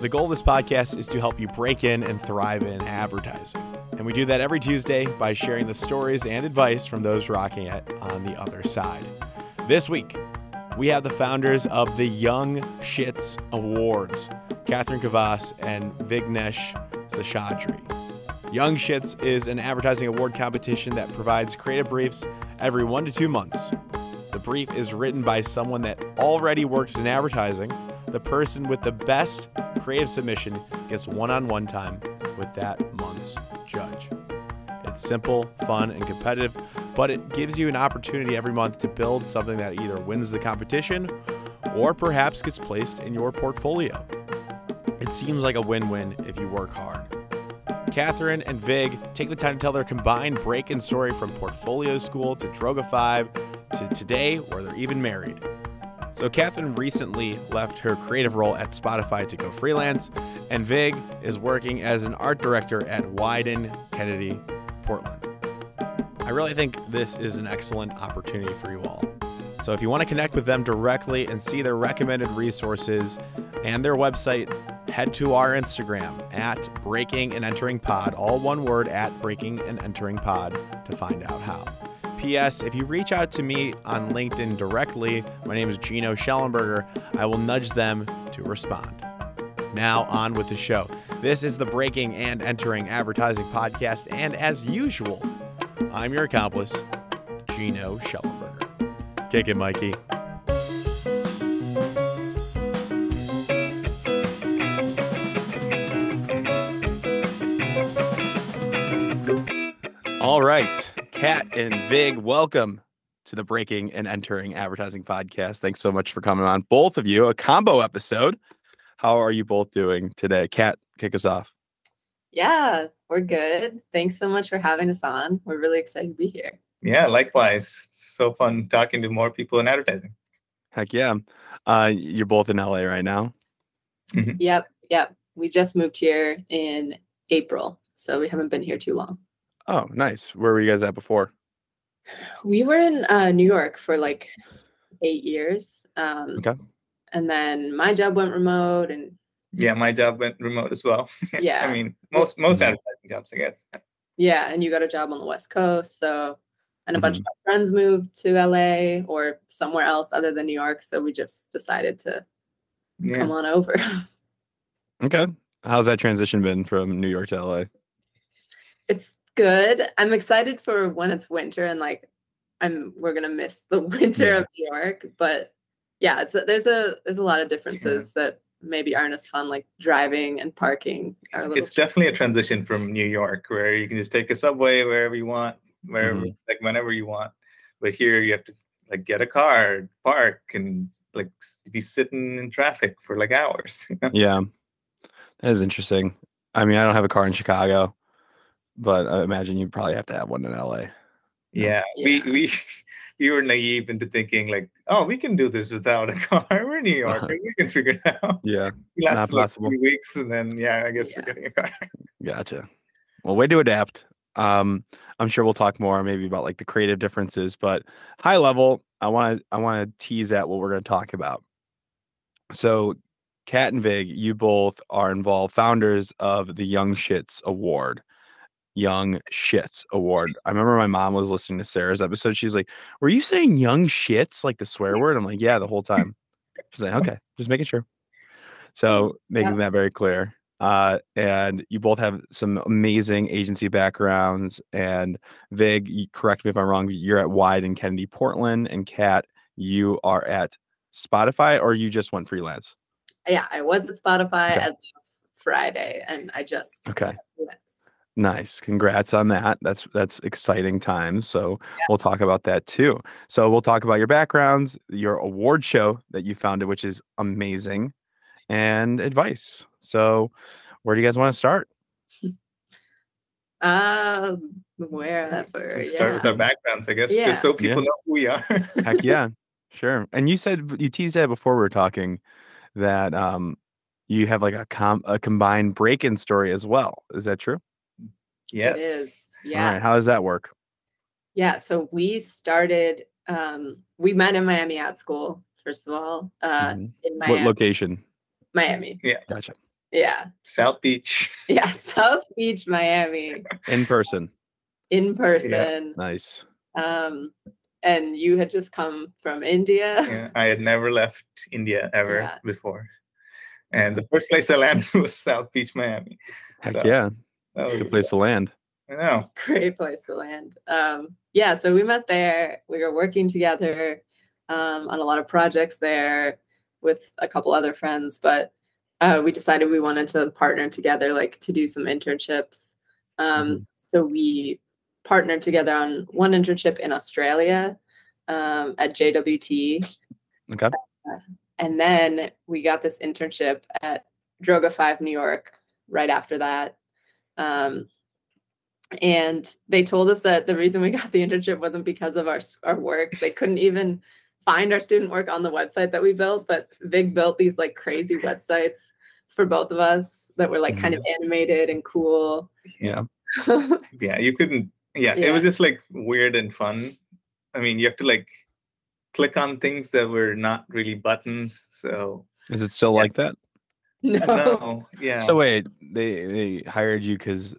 The goal of this podcast is to help you break in and thrive in advertising. And we do that every Tuesday by sharing the stories and advice from those rocking it on the other side. This week, we have the founders of the Young Shits Awards, Catherine Kavas and Vignesh Sashadri. Young Shits is an advertising award competition that provides creative briefs every 1 to 2 months. The brief is written by someone that already works in advertising. The person with the best creative submission gets one-on-one time with that month's judge. It's simple, fun, and competitive, but it gives you an opportunity every month to build something that either wins the competition or perhaps gets placed in your portfolio. It seems like a win-win if you work hard. Catherine and Vig take the time to tell their combined break-in story from portfolio school to Droga5 to today, where they're even married. So Catherine recently left her creative role at Spotify to go freelance, and Vig is working as an art director at Wieden+Kennedy, Portland. I really think this is an excellent opportunity for you all. So if you want to connect with them directly and see their recommended resources and their website, head to our Instagram at Breaking and Entering Pod, all one word, at Breaking and Entering Pod, to find out how. P.S. If you reach out to me on LinkedIn directly, my name is Gino Schellenberger, I will nudge them to respond. Now on with the show. This is the Breaking and Entering Advertising Podcast, and as usual, I'm your accomplice, Gino Schellenberger. Kick it, Mikey. All right, Kat and Vig, welcome to the Breaking and Entering Advertising Podcast. Thanks so much for coming on, both of you. A combo episode. How are you both doing today? Kat, kick us off. Yeah, we're good. Thanks so much for having us on. We're really excited to be here. Yeah, likewise. It's so fun talking to more people in advertising. Heck yeah. You're both in LA right now? Mm-hmm. Yep. We just moved here in April, so we haven't been here too long. Oh, nice. Where were you guys at before? We were in New York for like 8 years. Okay. And then my job went remote. And yeah, my job went remote as well. Yeah. I mean, most advertising jobs, I guess. Yeah. And you got a job on the West Coast. So, and a bunch of my friends moved to LA or somewhere else other than New York. So we just decided to come on over. Okay. How's that transition been from New York to LA? It's good. I'm excited for when it's winter and like we're gonna miss the winter of New York, but yeah, there's a lot of differences that maybe aren't as fun, like driving and parking. It's definitely a transition from New York where you can just take a subway wherever you want, like whenever you want. But here you have to like get a car, park, and like be sitting in traffic for like hours. Yeah, that is interesting. I mean, I don't have a car in Chicago, but I imagine you probably have to have one in LA. Yeah, we were naive into thinking like, oh, we can do this without a car. We're in New York. We can figure it out. Yeah, last like 3 weeks, and then I guess we're getting a car. Gotcha. Well, way to adapt. I'm sure we'll talk more maybe about like the creative differences, but high level, I want to tease at what we're going to talk about. So, Kat and Vig, you both are involved, founders of the Young Shits Award. I remember my mom was listening to Sarah's episode. She's like, were you saying young shits, like the swear word? I'm like, yeah, the whole time. She's like, okay, just making sure. So making that very clear. And you both have some amazing agency backgrounds. And Vig, correct me if I'm wrong, you're at Wieden+Kennedy, Portland. And Kat, you are at Spotify, or you just went freelance? Yeah, I was at Spotify as of Friday, and I just freelance. Nice. Congrats on that. That's exciting times. So we'll talk about that too. So we'll talk about your backgrounds, your award show that you founded, which is amazing, and advice. So where do you guys want to start? Wherever. Start with our backgrounds, I guess, just so people know who we are. Heck yeah. Sure. And you said, you teased that before we were talking, that you have like a combined break-in story as well. Is that true? Yes. It is. Yeah. All right. How does that work? Yeah. So we started, we met in Miami Ad School, first of all. In Miami. What location? Miami. Yeah. Gotcha. Yeah. South Beach. Yeah, South Beach, Miami. In person. In person. Yeah. Nice. And you had just come from India. Yeah, I had never left India ever before. And the first place I landed was South Beach, Miami. Heck so, yeah. That's a good place to land. I know. Great place to land. Yeah, so we met there. We were working together on a lot of projects there with a couple other friends. But we decided we wanted to partner together, like to do some internships. So we partnered together on one internship in Australia at JWT. Okay. And then we got this internship at Droga5 New York right after that. And they told us that the reason we got the internship wasn't because of our work. They couldn't even find our student work on the website that we built, but Vig built these like crazy websites for both of us that were like kind of animated and cool. Yeah. Yeah, you couldn't. Yeah, it was just like weird and fun. I mean, you have to like click on things that were not really buttons. So is it still like that? No. Yeah. So wait, they hired you because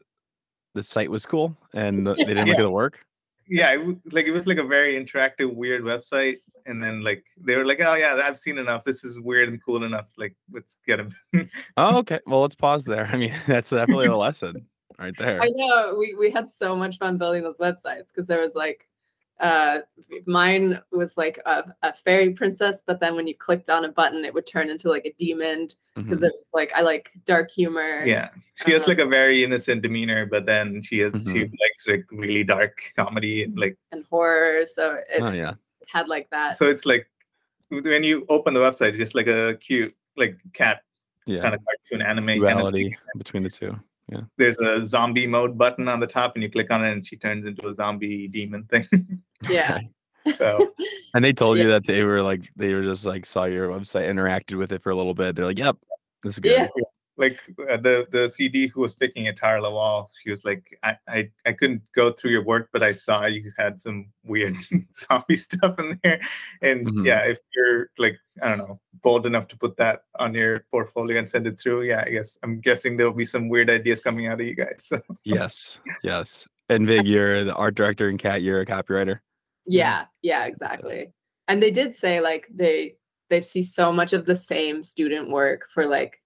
the site was cool and they didn't look at the work? Yeah, it was like a very interactive, weird website. And then like they were like, oh yeah, I've seen enough. This is weird and cool enough. Like, let's get him. Oh, okay. Well, let's pause there. I mean, that's definitely a lesson right there. I know. We had so much fun building those websites because there was like mine was like a fairy princess, but then when you clicked on a button, it would turn into like a demon because it was like I like dark humor. Yeah, she has like a very innocent demeanor, but then she likes like really dark comedy and like and horror. So it had like that. So it's like when you open the website, it's just like a cute like cat kind of cartoon anime reality kind of between the two. Yeah. There's a zombie mode button on the top and you click on it and she turns into a zombie demon thing. Yeah. So and they told you that they saw your website, interacted with it for a little bit. They're like, yep, this is good. Yeah. Like the CD who was picking guitar La Wall, she was like, I couldn't go through your work, but I saw you had some weird zombie stuff in there. And if you're like, I don't know, bold enough to put that on your portfolio and send it through, I'm guessing there'll be some weird ideas coming out of you guys. So. Yes. And Vig, you're the art director, and Kat, you're a copywriter. Yeah, exactly. And they did say like they see so much of the same student work for like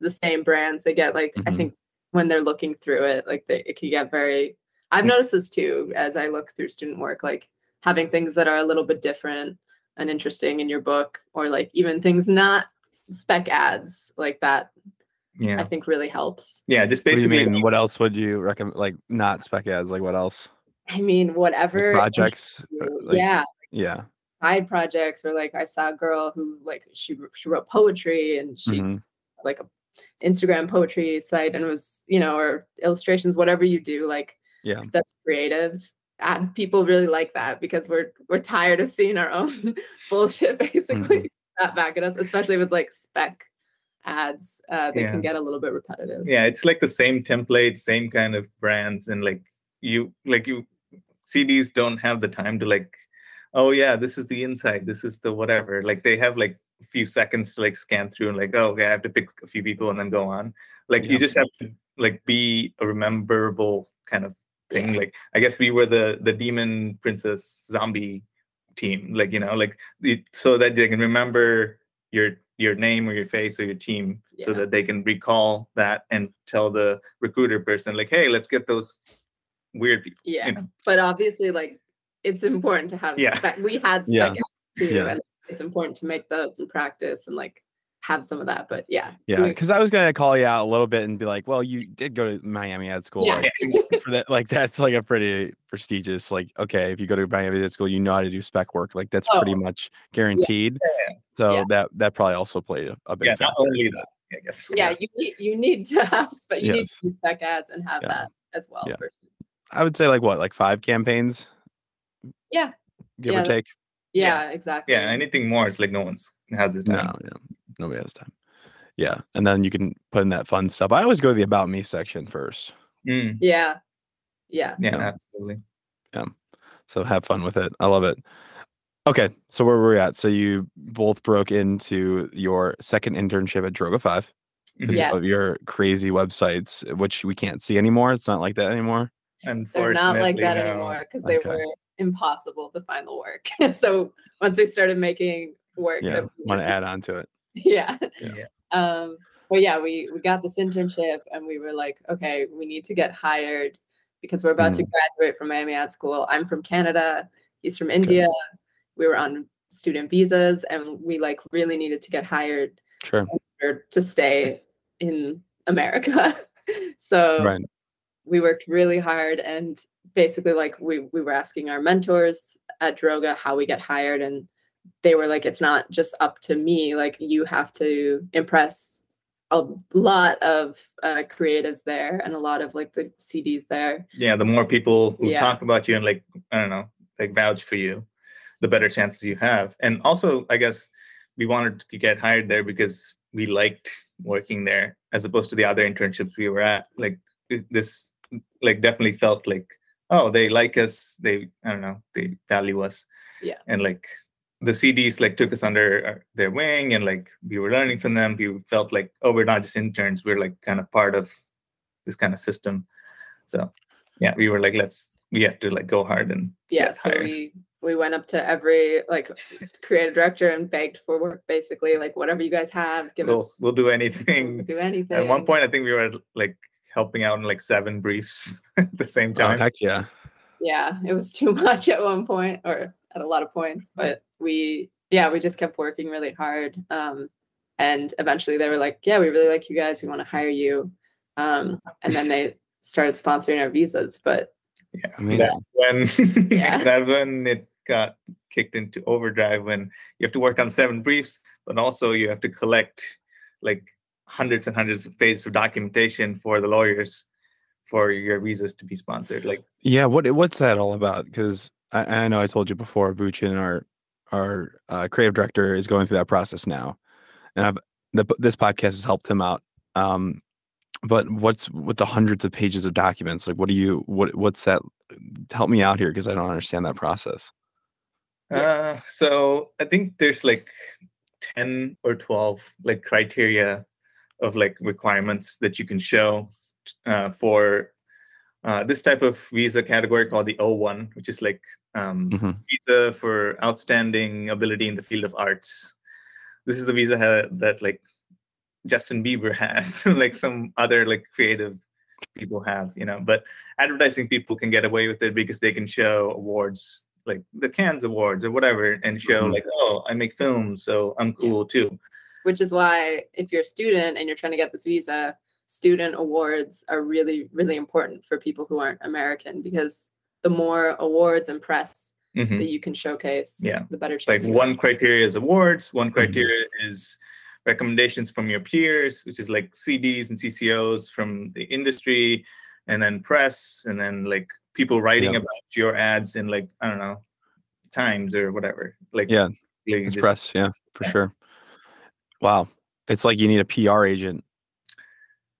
the same brands. They get like I think when they're looking through it, like it can get very. I've noticed this too as I look through student work, like having things that are a little bit different and interesting in your book, or like even things not spec ads like that. Yeah, I think really helps. Yeah, just basically. What else would you recommend? Like not spec ads, like what else? I mean, whatever like projects. Like, yeah. Side projects, or like I saw a girl who like she wrote poetry and she like a Instagram poetry site, and it was, or illustrations, whatever you do, like that's creative. And people really like that because we're tired of seeing our own bullshit basically snap back at us, especially with like spec ads. They can get a little bit repetitive. Yeah, it's like the same template, same kind of brands, and like you CDs don't have the time to like, oh yeah, this is the insight, this is the whatever. Like they have like a few seconds to like scan through and like, oh, okay, I have to pick a few people and then go on. Like you just have to like be a rememberable kind of thing. Like I guess we were the demon princess zombie team. Like, so that they can remember your name or your face or your team, so that they can recall that and tell the recruiter person like, hey, let's get those weird people. Yeah. But obviously like it's important to have spec. We had spec too. Yeah. And it's important to make those and practice and like have some of that, but because I was gonna call you out a little bit and be like, well, you did go to Miami Ad School, like, for that, like that's like a pretty prestigious, like, okay, if you go to Miami Ad School, you know how to do spec work, like that's pretty much guaranteed. So that probably also played a big factor. Not only that, I guess. You need to have spec, you need to do spec ads and have that as well. Yeah. I would say like what, like 5 campaigns? Yeah, give or take. Yeah, exactly. Yeah, anything more, it's like no one has the time. Nobody has time. Yeah, and then you can put in that fun stuff. I always go to the About Me section first. Mm. Yeah, absolutely. Yeah, so have fun with it. I love it. Okay, so where were we at? So you both broke into your second internship at Droga5. of your crazy websites, which we can't see anymore. It's not like that anymore. Unfortunately, they're not like that anymore because they were impossible to find the work. So once we started making work, yeah, that we want to add on to it. Yeah. But yeah, we got this internship and we were like, okay, we need to get hired because we're about to graduate from Miami Ad School. I'm from Canada. He's from India. We were on student visas and we like really needed to get hired in order to stay in America. So we worked really hard and basically like we were asking our mentors at Droga how we get hired, and they were like, it's not just up to me. Like you have to impress a lot of creatives there and a lot of like the CDs there. Yeah, the more people who talk about you and like, I don't know, like vouch for you, the better chances you have. And also, I guess we wanted to get hired there because we liked working there as opposed to the other internships we were at. Like this, like definitely felt like, oh, they like us. They, I don't know, they value us. Yeah. And like the CDs like took us under their wing and like we were learning from them. We felt like, oh, we're not just interns. We're like kind of part of this kind of system. So yeah, we were like, we have to like go hard and get hired. So we went up to every like creative director and begged for work, basically, like whatever you guys have, give us. We'll do anything. At one point, I think we were like helping out in like 7 briefs at the same time. Oh, heck yeah. Yeah, it was too much at one point, or at a lot of points, but we just kept working really hard. And eventually they were like, yeah, we really like you guys. We want to hire you. And then they started sponsoring our visas, but yeah, I mean, that's when it got kicked into overdrive, when you have to work on 7 briefs, but also you have to collect like hundreds and hundreds of pages of documentation for the lawyers for your visas to be sponsored. Like, yeah, what's that all about? Because I know I told you before, Bu Chan, our creative director, is going through that process now, and this podcast has helped him out. But what's with the hundreds of pages of documents? Like, what's that? Help me out here, because I don't understand that process. So I think there's like 10 or 12 like criteria of like requirements that you can show for this type of visa category called the O-1, which is like visa for outstanding ability in the field of arts. This is the visa that like Justin Bieber has, like some other like creative people have, you know, but advertising people can get away with it because they can show awards like the Cannes Awards or whatever and show like, oh, I make films, so I'm cool too. Which is why if you're a student and you're trying to get this visa, student awards are really, really important for people who aren't American, because the more awards and press that you can showcase, the better chance. Like one criteria is awards, one criteria is recommendations from your peers, which is like CDs and CCOs from the industry, and then press, and then like people writing about your ads in like, I don't know, Times or whatever. Like Express, sure. Wow. It's like you need a PR agent.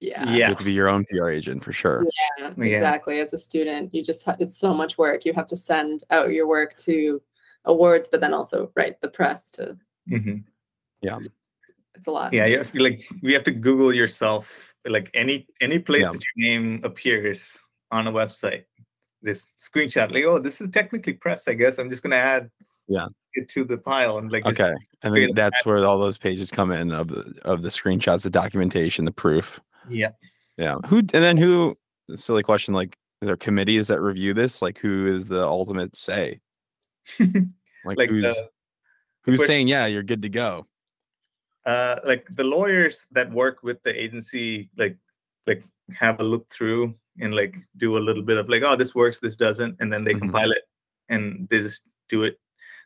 Yeah. You have to be your own PR agent for sure. Yeah, exactly. As a student, you just it's so much work. You have to send out your work to awards, but then also write the press to It's a lot. Yeah, you have to, like, we have to Google yourself. Like any place that your name appears on a website, this screenshot, like, oh, this is technically press, I guess. I'm just gonna add it to the pile and like. Okay, I mean that's where all those pages come in of the screenshots, the documentation, the proof. Yeah. Yeah. Who? Silly question. Like, are there committees that review this? Like, who is the ultimate say? like who's saying you're good to go? Like the lawyers that work with the agency, like have a look through and like do a little bit of like, oh, this works, this doesn't, and then they compile it and they just do it.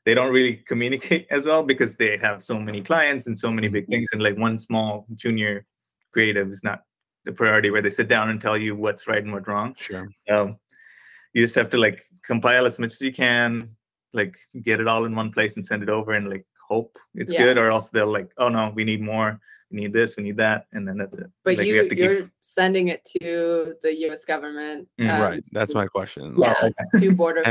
They don't really communicate as well because they have so many clients and so many big things, and like one small junior creative is not the priority where they sit down and tell you what's right and what's wrong. Sure. So you just have to like compile as much as you can, like get it all in one place and send it over and like hope it's good, or else they're like, oh no, we need more, we need this, we need that, and then that's it. But like, you're sending it to the U.S. government, right? That's my question. Yeah, to border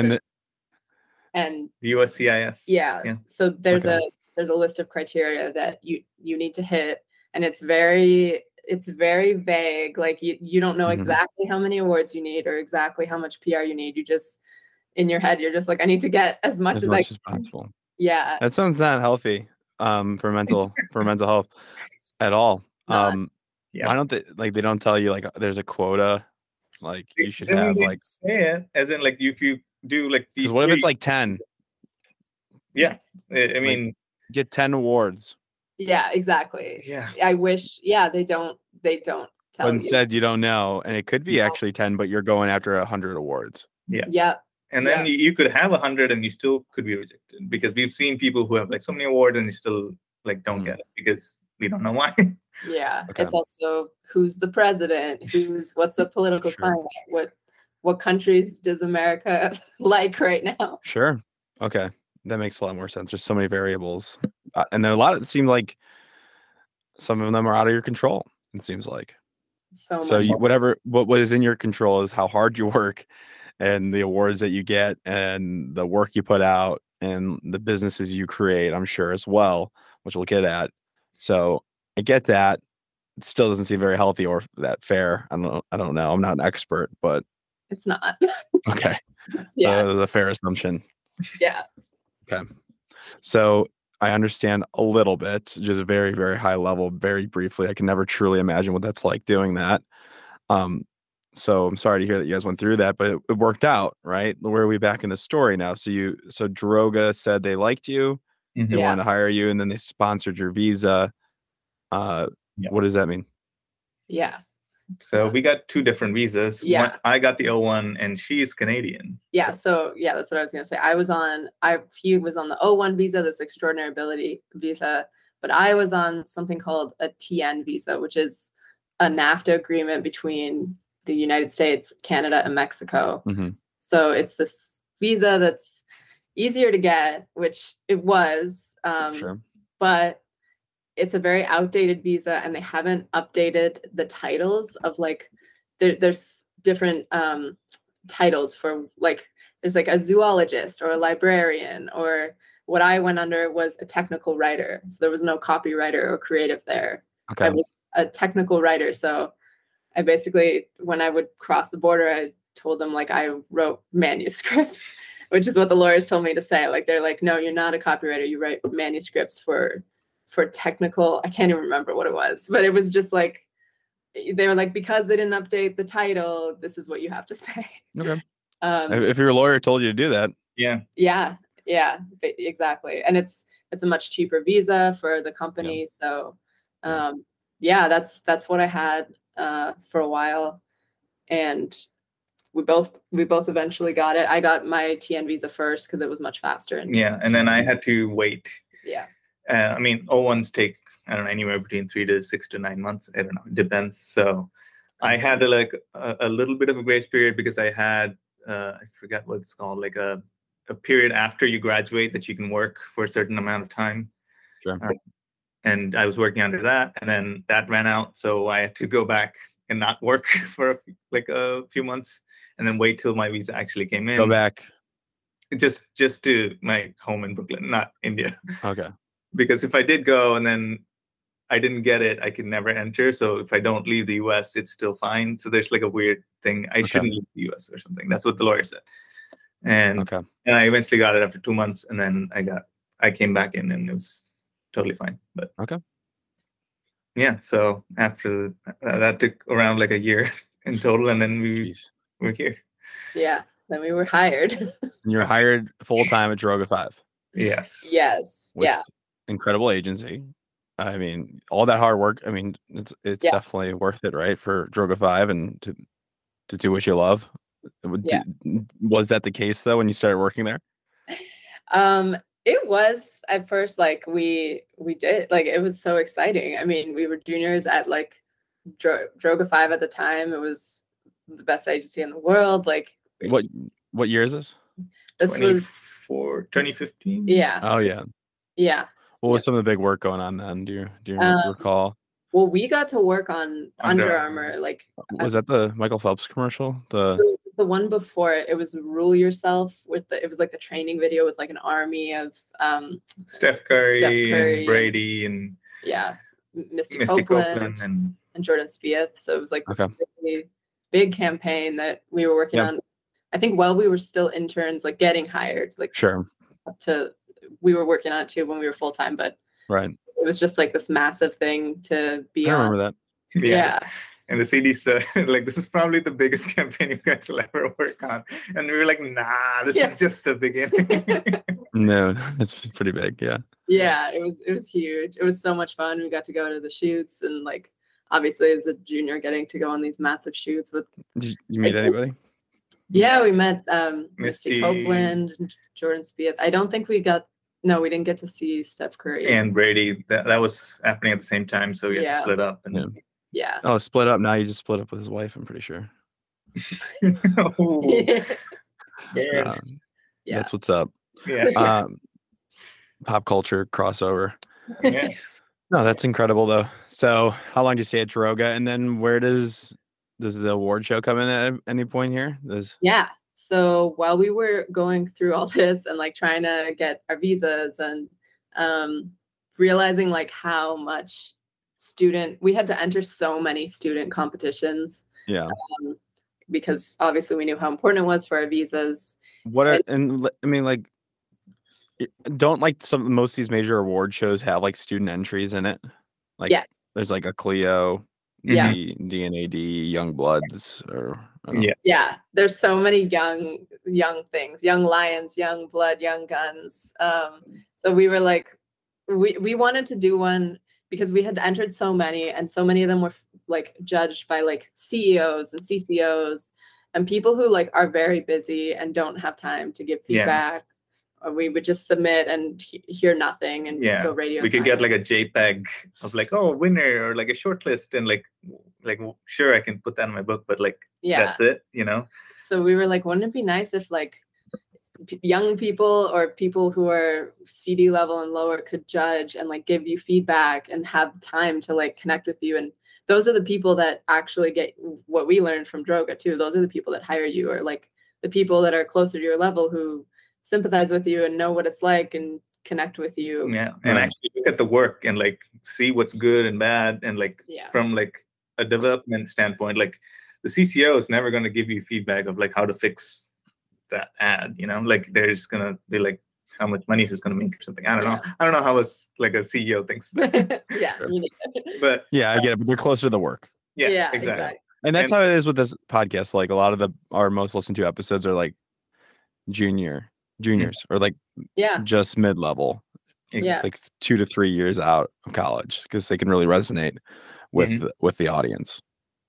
and the USCIS. Yeah. So there's a list of criteria that you need to hit, and it's very it's very vague. Like you don't know exactly how many awards you need or exactly how much PR you need. You just, in your head, you're just like, I need to get as much as possible. Yeah. That sounds not healthy for mental health at all. Yeah. I don't think like they don't tell you like there's a quota, like you should have like say it, as in like if you do like these. What if it's like 10? Yeah, I mean, like, get 10 awards. Yeah, exactly. Yeah, I wish. Yeah, they don't tell. But instead, you don't know, and it could be actually 10, but you're going after 100 awards. Yeah. Yeah. And then you could have 100, and you still could be rejected, because we've seen people who have like so many awards and you still like don't get it because we don't know why. Yeah, okay. It's also who's the president, what's the political climate, what countries does America like right now? Sure. Okay, that makes a lot more sense. There's so many variables, and there are a lot. It seems like some of them are out of your control. It seems like so. What is in your control is how hard you work, and the awards that you get, and the work you put out, and the businesses you create. I'm sure as well, which we'll get at. So I get that. It still doesn't seem very healthy or that fair. I don't know. I'm not an expert, but it's not. Okay. Yeah. That was a fair assumption. Yeah. Okay. So I understand a little bit, just very, very high level, very briefly. I can never truly imagine what that's like doing that. So I'm sorry to hear that you guys went through that, but it worked out, right? Where are we back in the story now? So Droga said they liked you. Mm-hmm. They wanted to hire you, and then they sponsored your visa. What does that mean? Yeah. So we got two different visas. Yeah. One, I got the O-1 and she's Canadian. Yeah. So that's what I was going to say. He was on the O-1 visa, this extraordinary ability visa, but I was on something called a TN visa, which is a NAFTA agreement between the United States, Canada, and Mexico. Mm-hmm. So it's this visa that's easier to get, which it was, sure. But it's a very outdated visa, and they haven't updated the titles of like there's different titles for like there's like a zoologist or a librarian, or what I went under was a technical writer. So there was no copywriter or creative there. Okay. I was a technical writer. So I basically, when I would cross the border, I told them like I wrote manuscripts. Which is what the lawyers told me to say. Like, they're like, no, you're not a copywriter. You write manuscripts for technical. I can't even remember what it was, but it was just like, they were like, because they didn't update the title, this is what you have to say. Okay. If your lawyer told you to do that. Yeah. Yeah. Yeah, exactly. And it's a much cheaper visa for the company. Yeah. So that's what I had for a while. And we both eventually got it. I got my TN visa first because it was much faster. And then I had to wait. Yeah. I mean, O-1s take, I don't know, anywhere between 3 to 6 to 9 months. I don't know. It depends. So I had a little bit of a grace period because I had, I forgot what it's called, like a period after you graduate that you can work for a certain amount of time. Sure. And I was working under that, and then that ran out. So I had to go back and not work for like a few months, and then wait till my visa actually came in. Go back. Just to my home in Brooklyn, not India. Okay. Because if I did go and then I didn't get it, I could never enter. So if I don't leave the US, it's still fine. So there's like a weird thing. I shouldn't leave the US or something. That's what the lawyer said. And I eventually got it after 2 months, and then I came back in, and it was totally fine. But yeah, so after that took around like a year in total, and then we're here. Yeah. Then we were hired. And you were hired full time at Droga5. Yes. Yes. Yeah. Incredible agency. I mean, all that hard work. I mean, it's definitely worth it, right? For Droga5 and to do what you love. Yeah. Was that the case though when you started working there? It was at first, like we did, like it was so exciting. I mean, we were juniors at like Droga5 at the time. It was the best agency in the world. Like what year is this? This was 2015. Yeah. Oh yeah. Yeah. What was some of the big work going on then? Do you recall? Well, we got to work on Under Armour. Like, was that the Michael Phelps commercial? The one before it was Rule Yourself it was like the training video with like an army of Steph Curry and Brady and Misty Copeland. and Jordan Spieth. So it was like this really big campaign that we were working on. I think while we were still interns, like getting hired, like up to, we were working on it too when we were full time, but it was just like this massive thing to be on. I remember that. And the CD said, like, this is probably the biggest campaign you guys will ever work on. And we were like, nah, this is just the beginning. No, it's pretty big. Yeah, it was huge. It was so much fun. We got to go to the shoots and, like, obviously as a junior getting to go on these massive shoots. Did you meet anybody? Yeah, we met Misty Copeland, Jordan Spieth. I don't think we got, no, we didn't get to see Steph Curry. And Brady, that was happening at the same time. So we had to split up. And yeah. Oh, split up. Now you just split up with his wife, I'm pretty sure. That's what's up. Pop culture crossover. No, that's incredible though. So how long do you stay at Droga? And then where does the award show come in at any point here? So while we were going through all this and like trying to get our visas and realizing like how much we had to enter so many student competitions. Because obviously we knew how important it was for our visas. Don't like most of these major award shows have like student entries in it? Like there's like a Clio, D&AD, Young Bloods, or I don't know. There's so many young things, Young Lions, Young Blood, Young Guns. So we were like, we wanted to do one because we had entered so many, and so many of them were like judged by like CEOs and CCOs and people who like are very busy and don't have time to give feedback. We would just submit and hear nothing and go radio. We could get like a JPEG of like, oh, winner, or like a short list, and like sure, I can put that in my book, but like that's it, you know? So we were like, wouldn't it be nice if like young people or people who are CD level and lower could judge and like give you feedback and have time to like connect with you? And those are the people that actually get what we learned from Droga too. Those are the people that hire you, or like the people that are closer to your level who sympathize with you and know what it's like and connect with you. Yeah. And actually look at the work and like see what's good and bad. And like from like a development standpoint, like the CCO is never going to give you feedback of like how to fix that ad, you know, like there's going to be like, how much money is this going to make or something? I don't know. I don't know how it's like a CEO thinks. But but yeah, I get it. But they're closer to the work. Yeah, exactly. And that's how it is with this podcast. Like a lot of our most listened to episodes are like juniors or like just mid-level, like 2 to 3 years out of college, because they can really resonate with the audience.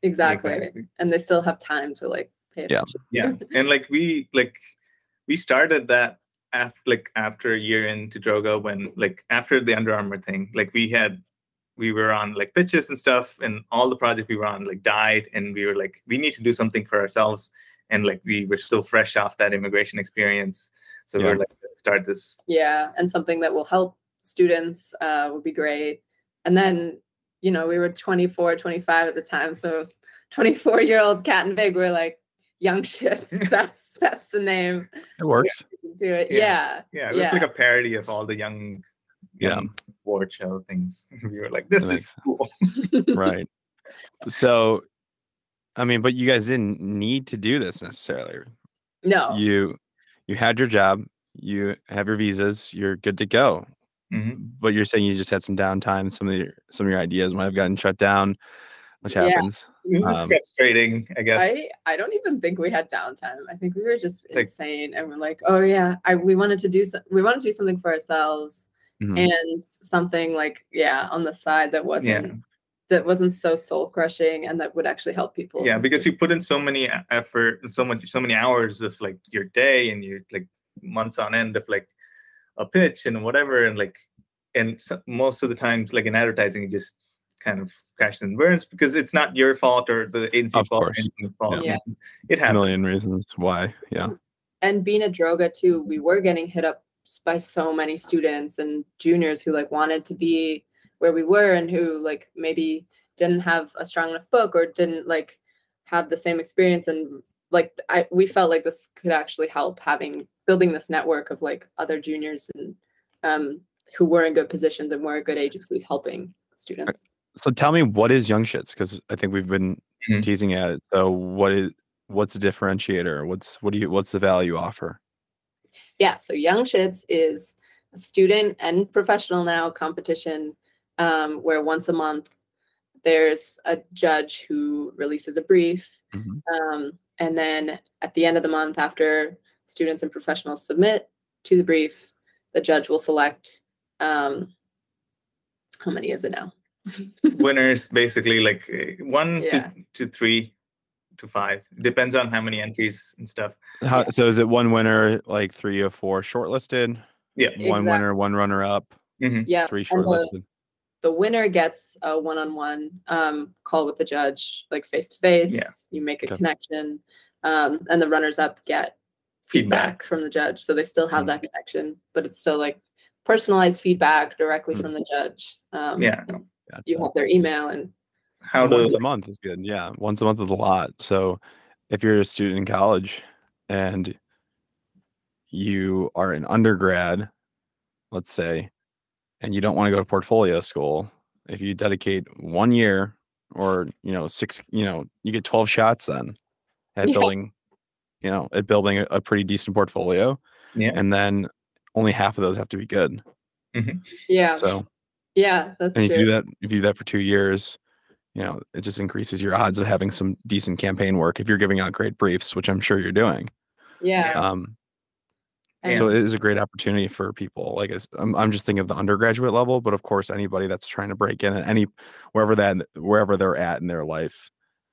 Exactly. And they still have time to like pay attention. And like we started that after a year into Droga, when like after the Under Armour thing, like we were on like pitches and stuff, and all the projects we were on like died, and we were like, we need to do something for ourselves. And like we were still fresh off that immigration experience, so we were like, let's start this. Yeah, and something that will help students would be great. And then, you know, we were 24, 25 at the time, so 24-year-old Cat and Vig were like, Young Shits. That's the name. It works. Do it. Yeah. It was like a parody of all the young award show things. We were like, this is cool. Right. So. I mean, but you guys didn't need to do this necessarily. No. You had your job, you have your visas, you're good to go. Mm-hmm. But you're saying you just had some downtime. Some of your ideas might have gotten shut down, which happens. It was frustrating, I guess. I don't even think we had downtime. I think we were just insane, and we're like, oh yeah, we wanted to do something for ourselves, and something like on the side that wasn't. Yeah. That wasn't so soul crushing, and that would actually help people. Yeah, because you put in so many effort and so many hours of like your day and your like months on end of like a pitch and whatever, and like, and most of the times like in advertising, it just kind of crashes and burns because it's not your fault or the agency's fault. Or anything's fault. Yeah. It happens. A million reasons why. Yeah. And being at Droga too, we were getting hit up by so many students and juniors who like wanted to be where we were, and who like maybe didn't have a strong enough book or didn't like have the same experience. And like we felt like this could actually help building this network of like other juniors and who were in good positions and were good agencies helping students. So tell me, what is Young Shits? Because I think we've been teasing at it. So what's the differentiator? What's the value offer? Yeah, so Young Shits is a student and professional now competition where once a month there's a judge who releases a brief. And then at the end of the month, after students and professionals submit to the brief, the judge will select, how many is it now? Winners, basically, like one to three to five. Depends on how many entries and stuff. So is it one winner, like three or four shortlisted? Yeah. One winner, one runner-up, three shortlisted. The winner gets a one-on-one call with the judge, like face-to-face. Yeah. You make a connection. And the runners-up get feedback from the judge. So they still have that connection, but it's still like personalized feedback directly from the judge. You have their email. And how does a month is good. Yeah. Once a month is a lot. So if you're a student in college and you are an undergrad, let's say, and you don't want to go to portfolio school, if you dedicate 1 year or, you get 12 shots then at building, at building a pretty decent portfolio. Yeah. And then only half of those have to be good. Yeah. So, yeah, that's true. And if you do that for 2 years, it just increases your odds of having some decent campaign work if you're giving out great briefs, which I'm sure you're doing. Yeah. So it is a great opportunity for people. Like I'm just thinking of the undergraduate level, but of course, anybody that's trying to break in at wherever they're at in their life,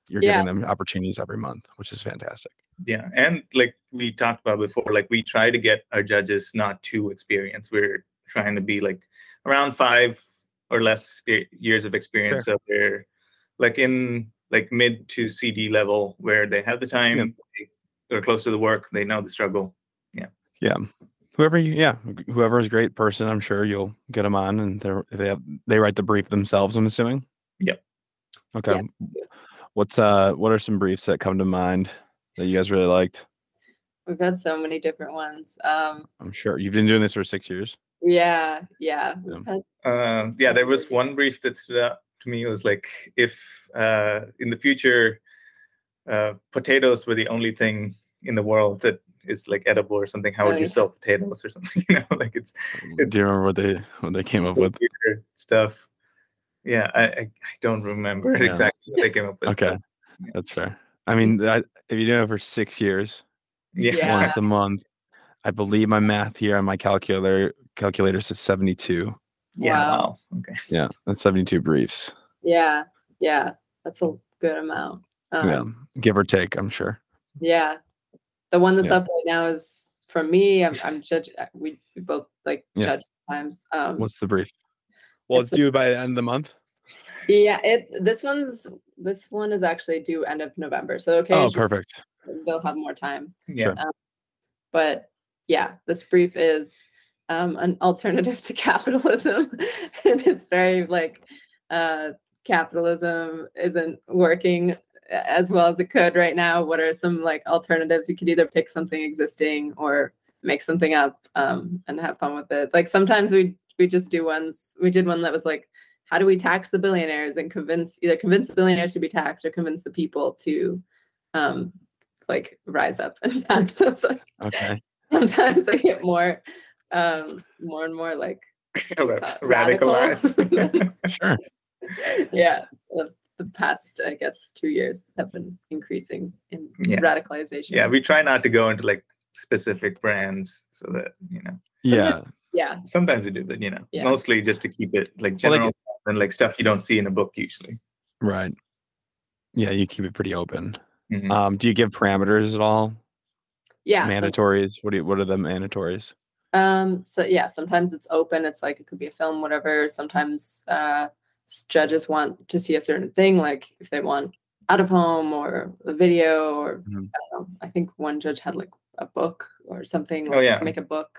you're giving them opportunities every month, which is fantastic. Yeah. And like we talked about before, like we try to get our judges not too experienced. We're trying to be like around 5 or less years of experience. Sure. So they're like in like mid to CD level where they have the time, they're close to the work, they know the struggle. Yeah. Whoever is a great person, I'm sure you'll get them on, and they write the brief themselves, I'm assuming. Yep. Okay. Yes. What are some briefs that come to mind that you guys really liked? We've had so many different ones. I'm sure you've been doing this for 6 years. Yeah. Yeah. There was one brief that stood out to me. It was like, if in the future potatoes were the only thing in the world that is like edible or something, how would you sell potatoes or something? Like it's do you remember what they came up with? Stuff. Yeah, I don't remember exactly what they came up with. Okay, that's fair. I mean, if you do it for 6 years, once a month, I believe my math here on my calculator says 72. Wow. Okay. Yeah, that's 72 briefs. Yeah, that's a good amount. Give or take, I'm sure. Yeah. The one that's up right now is for me. I'm judge. We both judge sometimes. What's the brief? Well, it's due by the end of the month. Yeah, this one is actually due end of November. So okay. Oh, perfect. They'll have more time. Yeah. But yeah, this brief is an alternative to capitalism, and it's very capitalism isn't working as well as it could right now. What are some alternatives? You could either pick something existing or make something up and have fun with it. Like sometimes we just do ones. We did one that was like, how do we tax the billionaires and convince the billionaires to be taxed or convince the people to rise up and tax them. So okay. Sometimes they get more and more radicalized. Sure. Yeah. The past, I guess, 2 years have been increasing in radicalization. Yeah, we try not to go into specific brands so that, Sometimes. Sometimes we do, but, mostly just to keep it general and stuff you don't see in a book usually. Right. Yeah, you keep it pretty open. Mm-hmm. Do you give parameters at all? Yeah. Mandatories. What are the mandatories? Sometimes it's open. It's it could be a film, whatever. Sometimes, judges want to see a certain thing, like if they want out of home or a video or I don't know. I think one judge had a book or something. Make a book.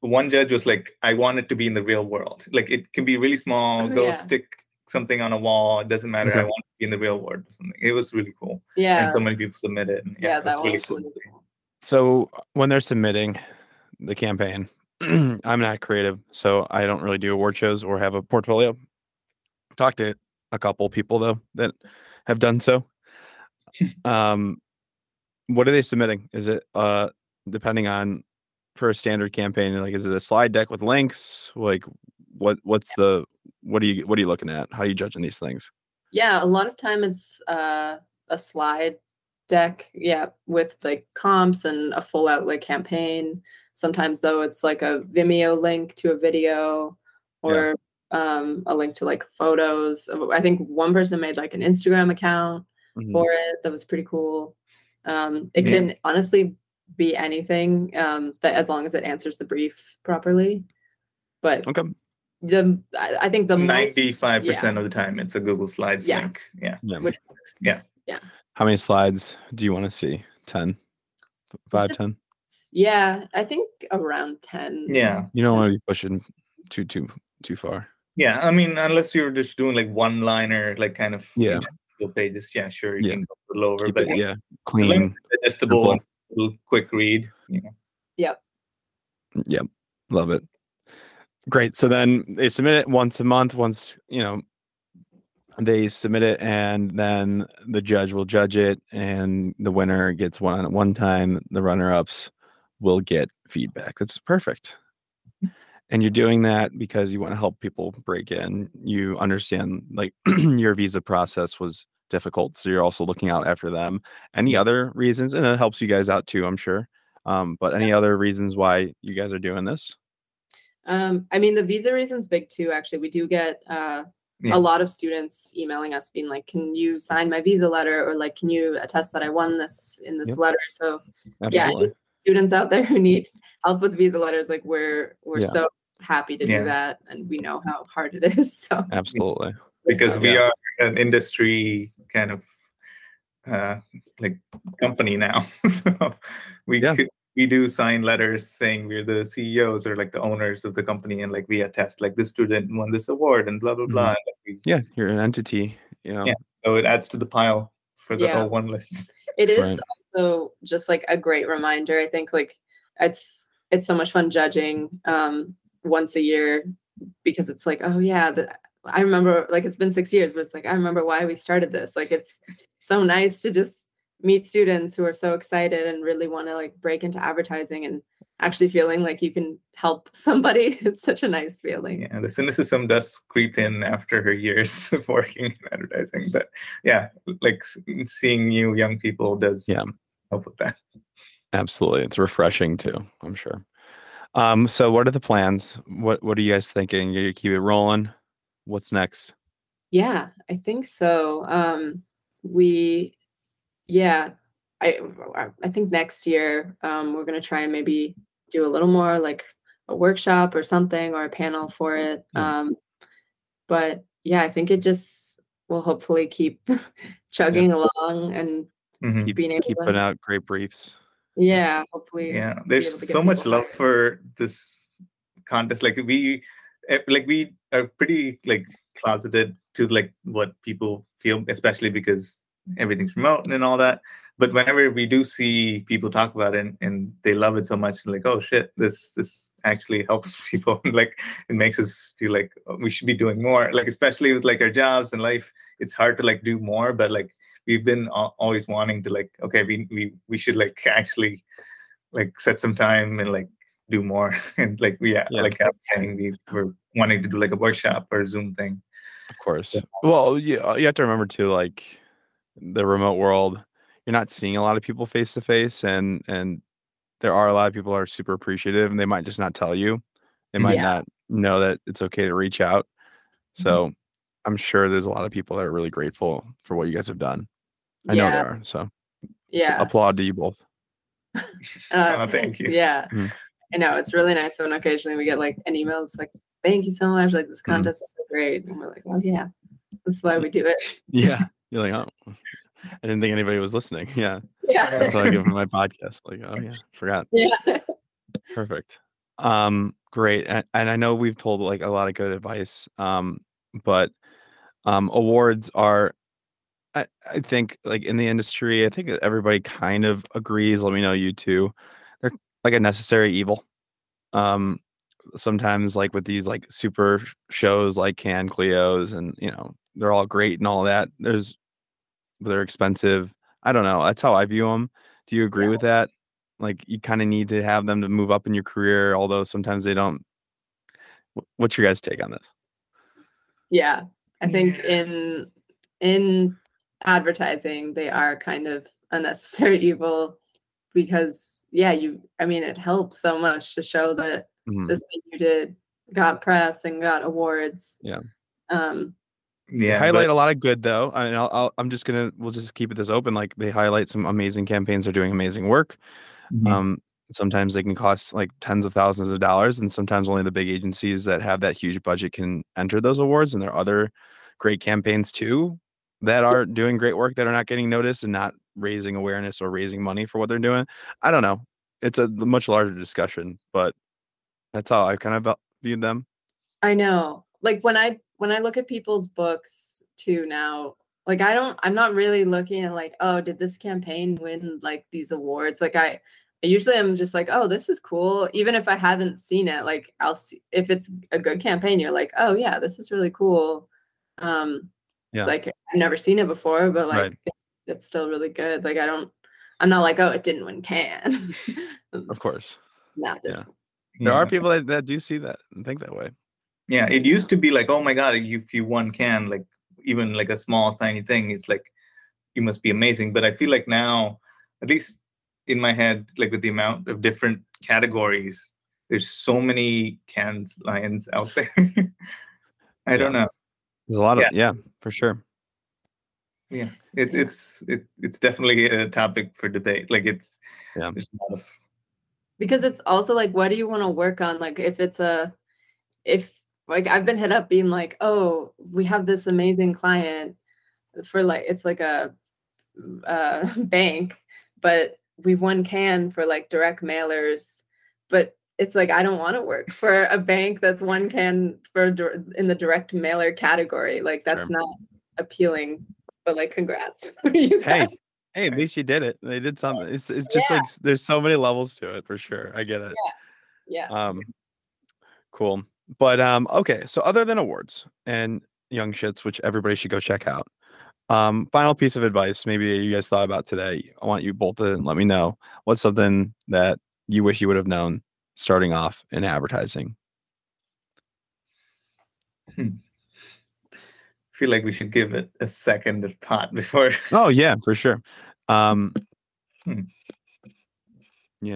One judge was I want it to be in the real world. It can be really small. Stick something on a wall. It doesn't matter. I want it to be in the real world or something. It was really cool. Yeah. And so many people submitted. Yeah, that was really cool. So when they're submitting the campaign, I'm not creative, so I don't really do award shows or have a portfolio. talked to a couple people though that have done so. What are they submitting? Is it depending on for a standard campaign? Like, is it a slide deck with links? Like, what are you looking at? How are you judging these things? Yeah, a lot of time it's a slide deck, yeah, with like comps and a full out like campaign. Sometimes though it's like a Vimeo link to a video or a link to like photos. I think one person made like an Instagram account for it. That was pretty cool. It can honestly be anything that as long as it answers the brief properly. But I think the 95% of the time it's a Google Slides link. Yeah. Which works. Yeah. How many slides do you want to see? 10? 5, 10? Yeah, I think around 10. Yeah. You don't want to be pushing too far. Yeah, I mean, unless you're just doing like one-liner, like kind of pages. Yeah, sure, you can go a little over, clean, digestible, little quick read. You know. Yep, love it. Great. So then they submit it once a month. Once they submit it, and then the judge will judge it, and the winner gets one at one time. The runner-ups will get feedback. That's perfect. And you're doing that because you want to help people break in. You understand like your visa process was difficult, so you're also looking out after them. Any other reasons? And it helps you guys out too, I'm sure. But any other reasons why you guys are doing this? I mean, the visa reason's big too, actually. We do get a lot of students emailing us being like, can you sign my visa letter? Or like, can you attest that I won this in this letter? So yeah, students out there who need help with visa letters, like we're so happy to do that, and we know how hard it is. So absolutely, because we are an industry kind of like company now, so we do sign letters saying we're the CEOs or like the owners of the company, and like we attest like this student won this award and blah blah blah. Yeah, you're an entity. Yeah, so it adds to the pile for the O-1 list. It is also just like a great reminder. I think like it's so much fun judging once a year, because it's like, oh yeah, I remember, like it's been 6 years, but it's like, I remember why we started this. Like, it's so nice to just meet students who are so excited and really want to like break into advertising, and actually feeling like you can help somebody is such a nice feeling. Yeah, the cynicism does creep in after her years of working in advertising. But yeah, like seeing new young people does help with that. Absolutely. It's refreshing too, I'm sure. So what are the plans? What are you guys thinking? You keep it rolling? What's next? Yeah, I think so. I think next year we're going to try and maybe do a little more like a workshop or something, or a panel for it. But yeah, I think it just will hopefully keep chugging along and keep putting out great briefs. Yeah, hopefully. Yeah, there's so much love for this contest. Like we are pretty like closeted to like what people feel, especially because everything's remote and all that. But whenever we do see people talk about it and they love it so much, like, oh shit, this actually helps people. Like, it makes us feel like we should be doing more. Like, especially with like our jobs and life, it's hard to like do more. But like, we've been always wanting to like, okay, we should like actually like set some time and like do more. And like we're wanting to do like a workshop or a Zoom thing. Of course. Yeah. Well, you have to remember too, like the remote world, you're not seeing a lot of people face to face, and there are a lot of people who are super appreciative, and they might just not tell you. They might not know that it's okay to reach out. So I'm sure there's a lot of people that are really grateful for what you guys have done. I know there are. So applaud to you both. Thank you. Yeah. I know, it's really nice when occasionally we get like an email. It's like, thank you so much. Like, this contest is so great. And we're like, oh yeah, that's why we do it. Yeah. You're like, oh, I didn't think anybody was listening. Yeah. Yeah. That's why I give them my podcast. Like, oh yeah, forgot. Yeah. Perfect. Great. And I know we've told like a lot of good advice. But awards are, I think like in the industry, I think everybody kind of agrees. Let me know you too. They're like a necessary evil. sometimes like with these like super shows like Cannes, Clio's, and you know, they're all great and all that. They're expensive. I don't know. That's how I view them. Do you agree with that? Like you kind of need to have them to move up in your career, although sometimes they don't. What's your guys' take on this? Yeah, I think in advertising, they are kind of a necessary evil because, yeah, I mean, it helps so much to show that this thing you did got press and got awards. Yeah. Yeah, highlight a lot of good though. I mean, we'll just keep it this open. Like they highlight some amazing campaigns. They're doing amazing work. Sometimes they can cost like tens of thousands of dollars, and sometimes only the big agencies that have that huge budget can enter those awards. And there are other great campaigns too that are doing great work that are not getting noticed and not raising awareness or raising money for what they're doing. I don't know. It's a much larger discussion, but that's how I kind of viewed them. I know. Like when I look at people's books too now, like I'm not really looking at like, oh, did this campaign win like these awards? Like I usually am just like, oh, this is cool. Even if I haven't seen it, like I'll see if it's a good campaign, you're like, oh yeah, this is really cool. It's like I've never seen it before, but like it's still really good. Like I'm not like, oh, it didn't win Cannes. Of course. Not this one. There are people that do see that and think that way. Yeah, it used to be like, oh my God, if you won Cannes, like even like a small tiny thing, it's like you must be amazing. But I feel like now, at least in my head, like with the amount of different categories, there's so many Cannes Lions out there. I don't know. There's a lot of for sure. Yeah, it's definitely a topic for debate. Like there's a lot of, because it's also like, what do you want to work on? Like if like I've been hit up being like, oh, we have this amazing client for like, it's like a bank, but we've won Cannes for like direct mailers, but it's like, I don't want to work for a bank that's won Cannes in the direct mailer category. Like that's not appealing, but like, congrats. Hey, at least you did it. They did something. It's just like, there's so many levels to it for sure. I get it. Yeah. Cool. But okay, so other than awards and Young Shits, which everybody should go check out, final piece of advice maybe you guys thought about today, I want you both to let me know what's something that you wish you would have known starting off in advertising. I feel like we should give it a second of thought before. Oh yeah, for sure. Yeah,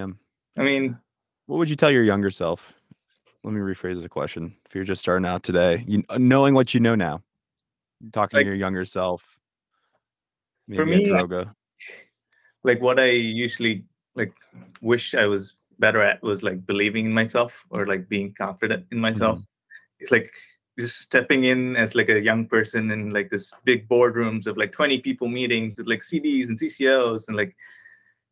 I mean, what would you tell your younger self? Let me rephrase the question. If you're just starting out today, knowing what you know now, talking to your younger self, maybe for me, Droga. Like what I usually like wish I was better at was like believing in myself or like being confident in myself. It's like just stepping in as like a young person in like this big boardrooms of like 20 people meetings with like CDs and CCOs, and like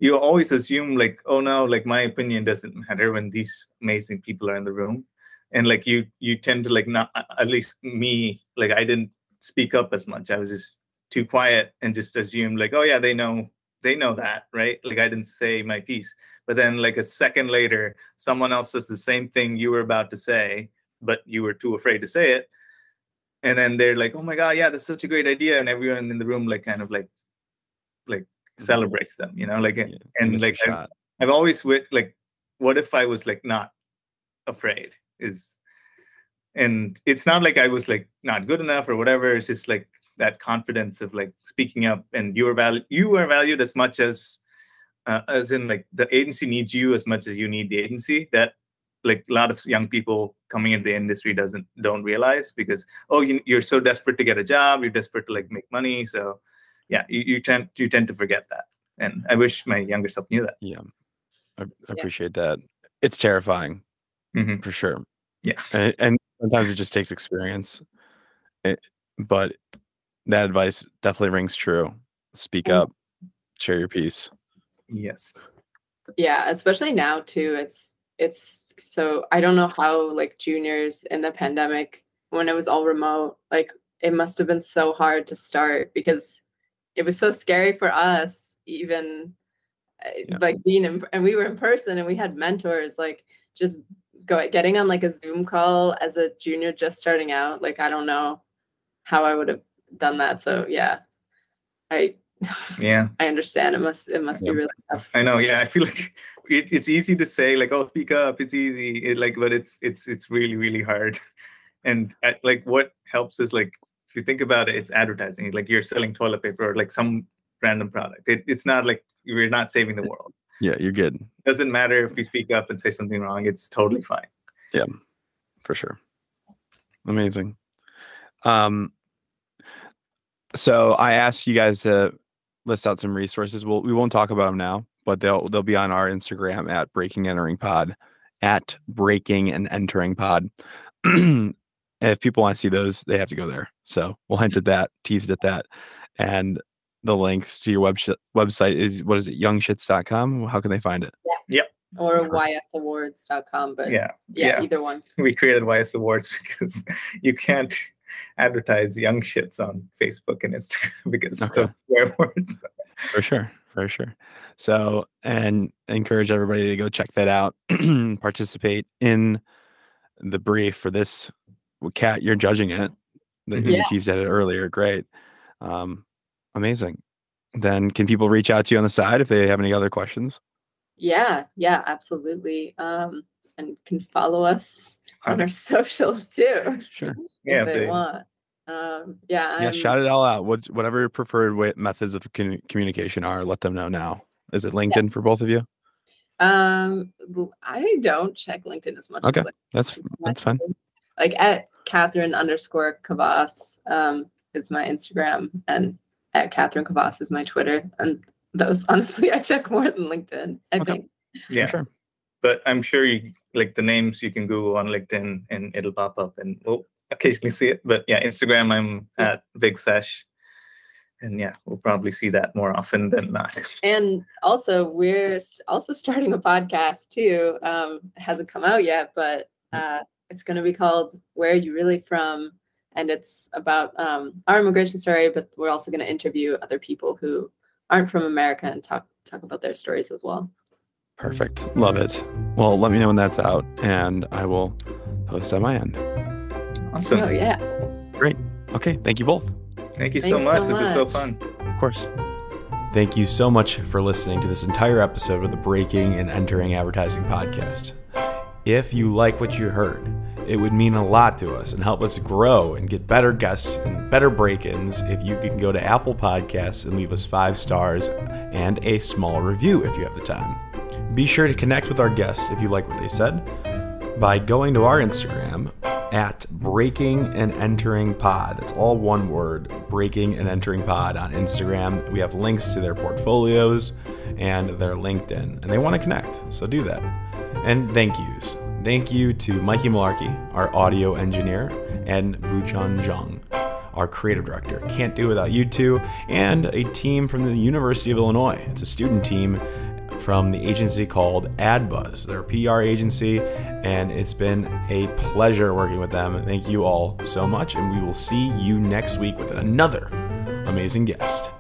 you always assume like, oh no, like my opinion doesn't matter when these amazing people are in the room. And like you tend to like not, at least me, like I didn't speak up as much. I was just too quiet and just assumed like, oh yeah, they know that, right? Like I didn't say my piece. But then like a second later, someone else says the same thing you were about to say, but you were too afraid to say it. And then they're like, oh my God, yeah, that's such a great idea. And everyone in the room like kind of like celebrates them, you know, like, and like I've always like, what if I was like not afraid? And it's not like I was like not good enough or whatever. It's just like that confidence of like speaking up, and you are valued as much as in like the agency needs you as much as you need the agency. That like a lot of young people coming into the industry don't realize, because oh, you're so desperate to get a job, you're desperate to like make money, so. Yeah, you tend to forget that, and I wish my younger self knew that. Yeah, I appreciate that. It's terrifying, for sure. Yeah, and sometimes it just takes experience. But that advice definitely rings true. Speak up, share your piece. Yes. Yeah, especially now too. It's so, I don't know how like juniors in the pandemic, when it was all remote, like it must have been so hard to start, because it was so scary for us, even like being in, and we were in person and we had mentors, like just getting on like a Zoom call as a junior just starting out, like, I don't know how I would have done that. So yeah, I understand. It must be really tough. I know. Yeah. I feel like it's easy to say like, oh, speak up. It's easy. But it's really, really hard. And like, what helps is like, if you think about it, it's advertising. Like you're selling toilet paper or like some random product. It's not like you're not saving the world. Yeah, you're good. It doesn't matter if you speak up and say something wrong. It's totally fine. Yeah, for sure. Amazing. So I asked you guys to list out some resources. Well, we won't talk about them now, but they'll be on our Instagram at Breaking Entering Pod, at Breaking and Entering Pod. If people want to see those, they have to go there. So we'll hint at that, teased at that. And the links to your website is, what is it, youngshits.com? How can they find it? Yeah. Yep. Or ysawards.com. But yeah, either one. We created YS Awards because you can't advertise Young Shits on Facebook and Instagram because of swear words. For sure. So, and encourage everybody to go check that out. Participate in the brief for this. Well, Kat, you're judging it. You teased at it earlier. Great. Amazing. Then can people reach out to you on the side if they have any other questions? Yeah, absolutely. And can follow us on our socials too. Sure. Yeah, if they want. Shout it all out. Whatever your preferred methods of communication are, let them know now. Is it LinkedIn for both of you? I don't check LinkedIn as much. Okay, that's fine. Like at Catherine_Kavas is my Instagram, and at Catherine Kavas is my Twitter. And those, honestly, I check more than LinkedIn, I think. Yeah, sure. But I'm sure you like the names you can Google on LinkedIn and it'll pop up, and we'll occasionally see it. But yeah, Instagram, I'm at Big Sesh. And yeah, we'll probably see that more often than not. And also, we're also starting a podcast too. It hasn't come out yet, but it's going to be called Where Are You Really From? And it's about our immigration story, but we're also going to interview other people who aren't from America and talk about their stories as well. Perfect. Love it. Well, let me know when that's out and I will post on my end. Awesome. Oh, yeah. Great. Okay. Thank you both. Thank you so much. This is so fun. Of course. Thank you so much for listening to this entire episode of the Breaking and Entering Advertising Podcast. If you like what you heard, it would mean a lot to us and help us grow and get better guests and better break-ins if you can go to Apple Podcasts and leave us 5 stars and a small review if you have the time. Be sure to connect with our guests if you like what they said by going to our Instagram at Breaking and Entering Pod. That's all one word, Breaking and Entering Pod on Instagram. We have links to their portfolios and their LinkedIn, and they want to connect, so do that. And thank yous. Thank you to Mikey Malarkey, our audio engineer, and Bu Chan Jung, our creative director. Can't do without you two, and a team from the University of Illinois. It's a student team from the agency called AdBuzz. They're a PR agency, and it's been a pleasure working with them. Thank you all so much, and we will see you next week with another amazing guest.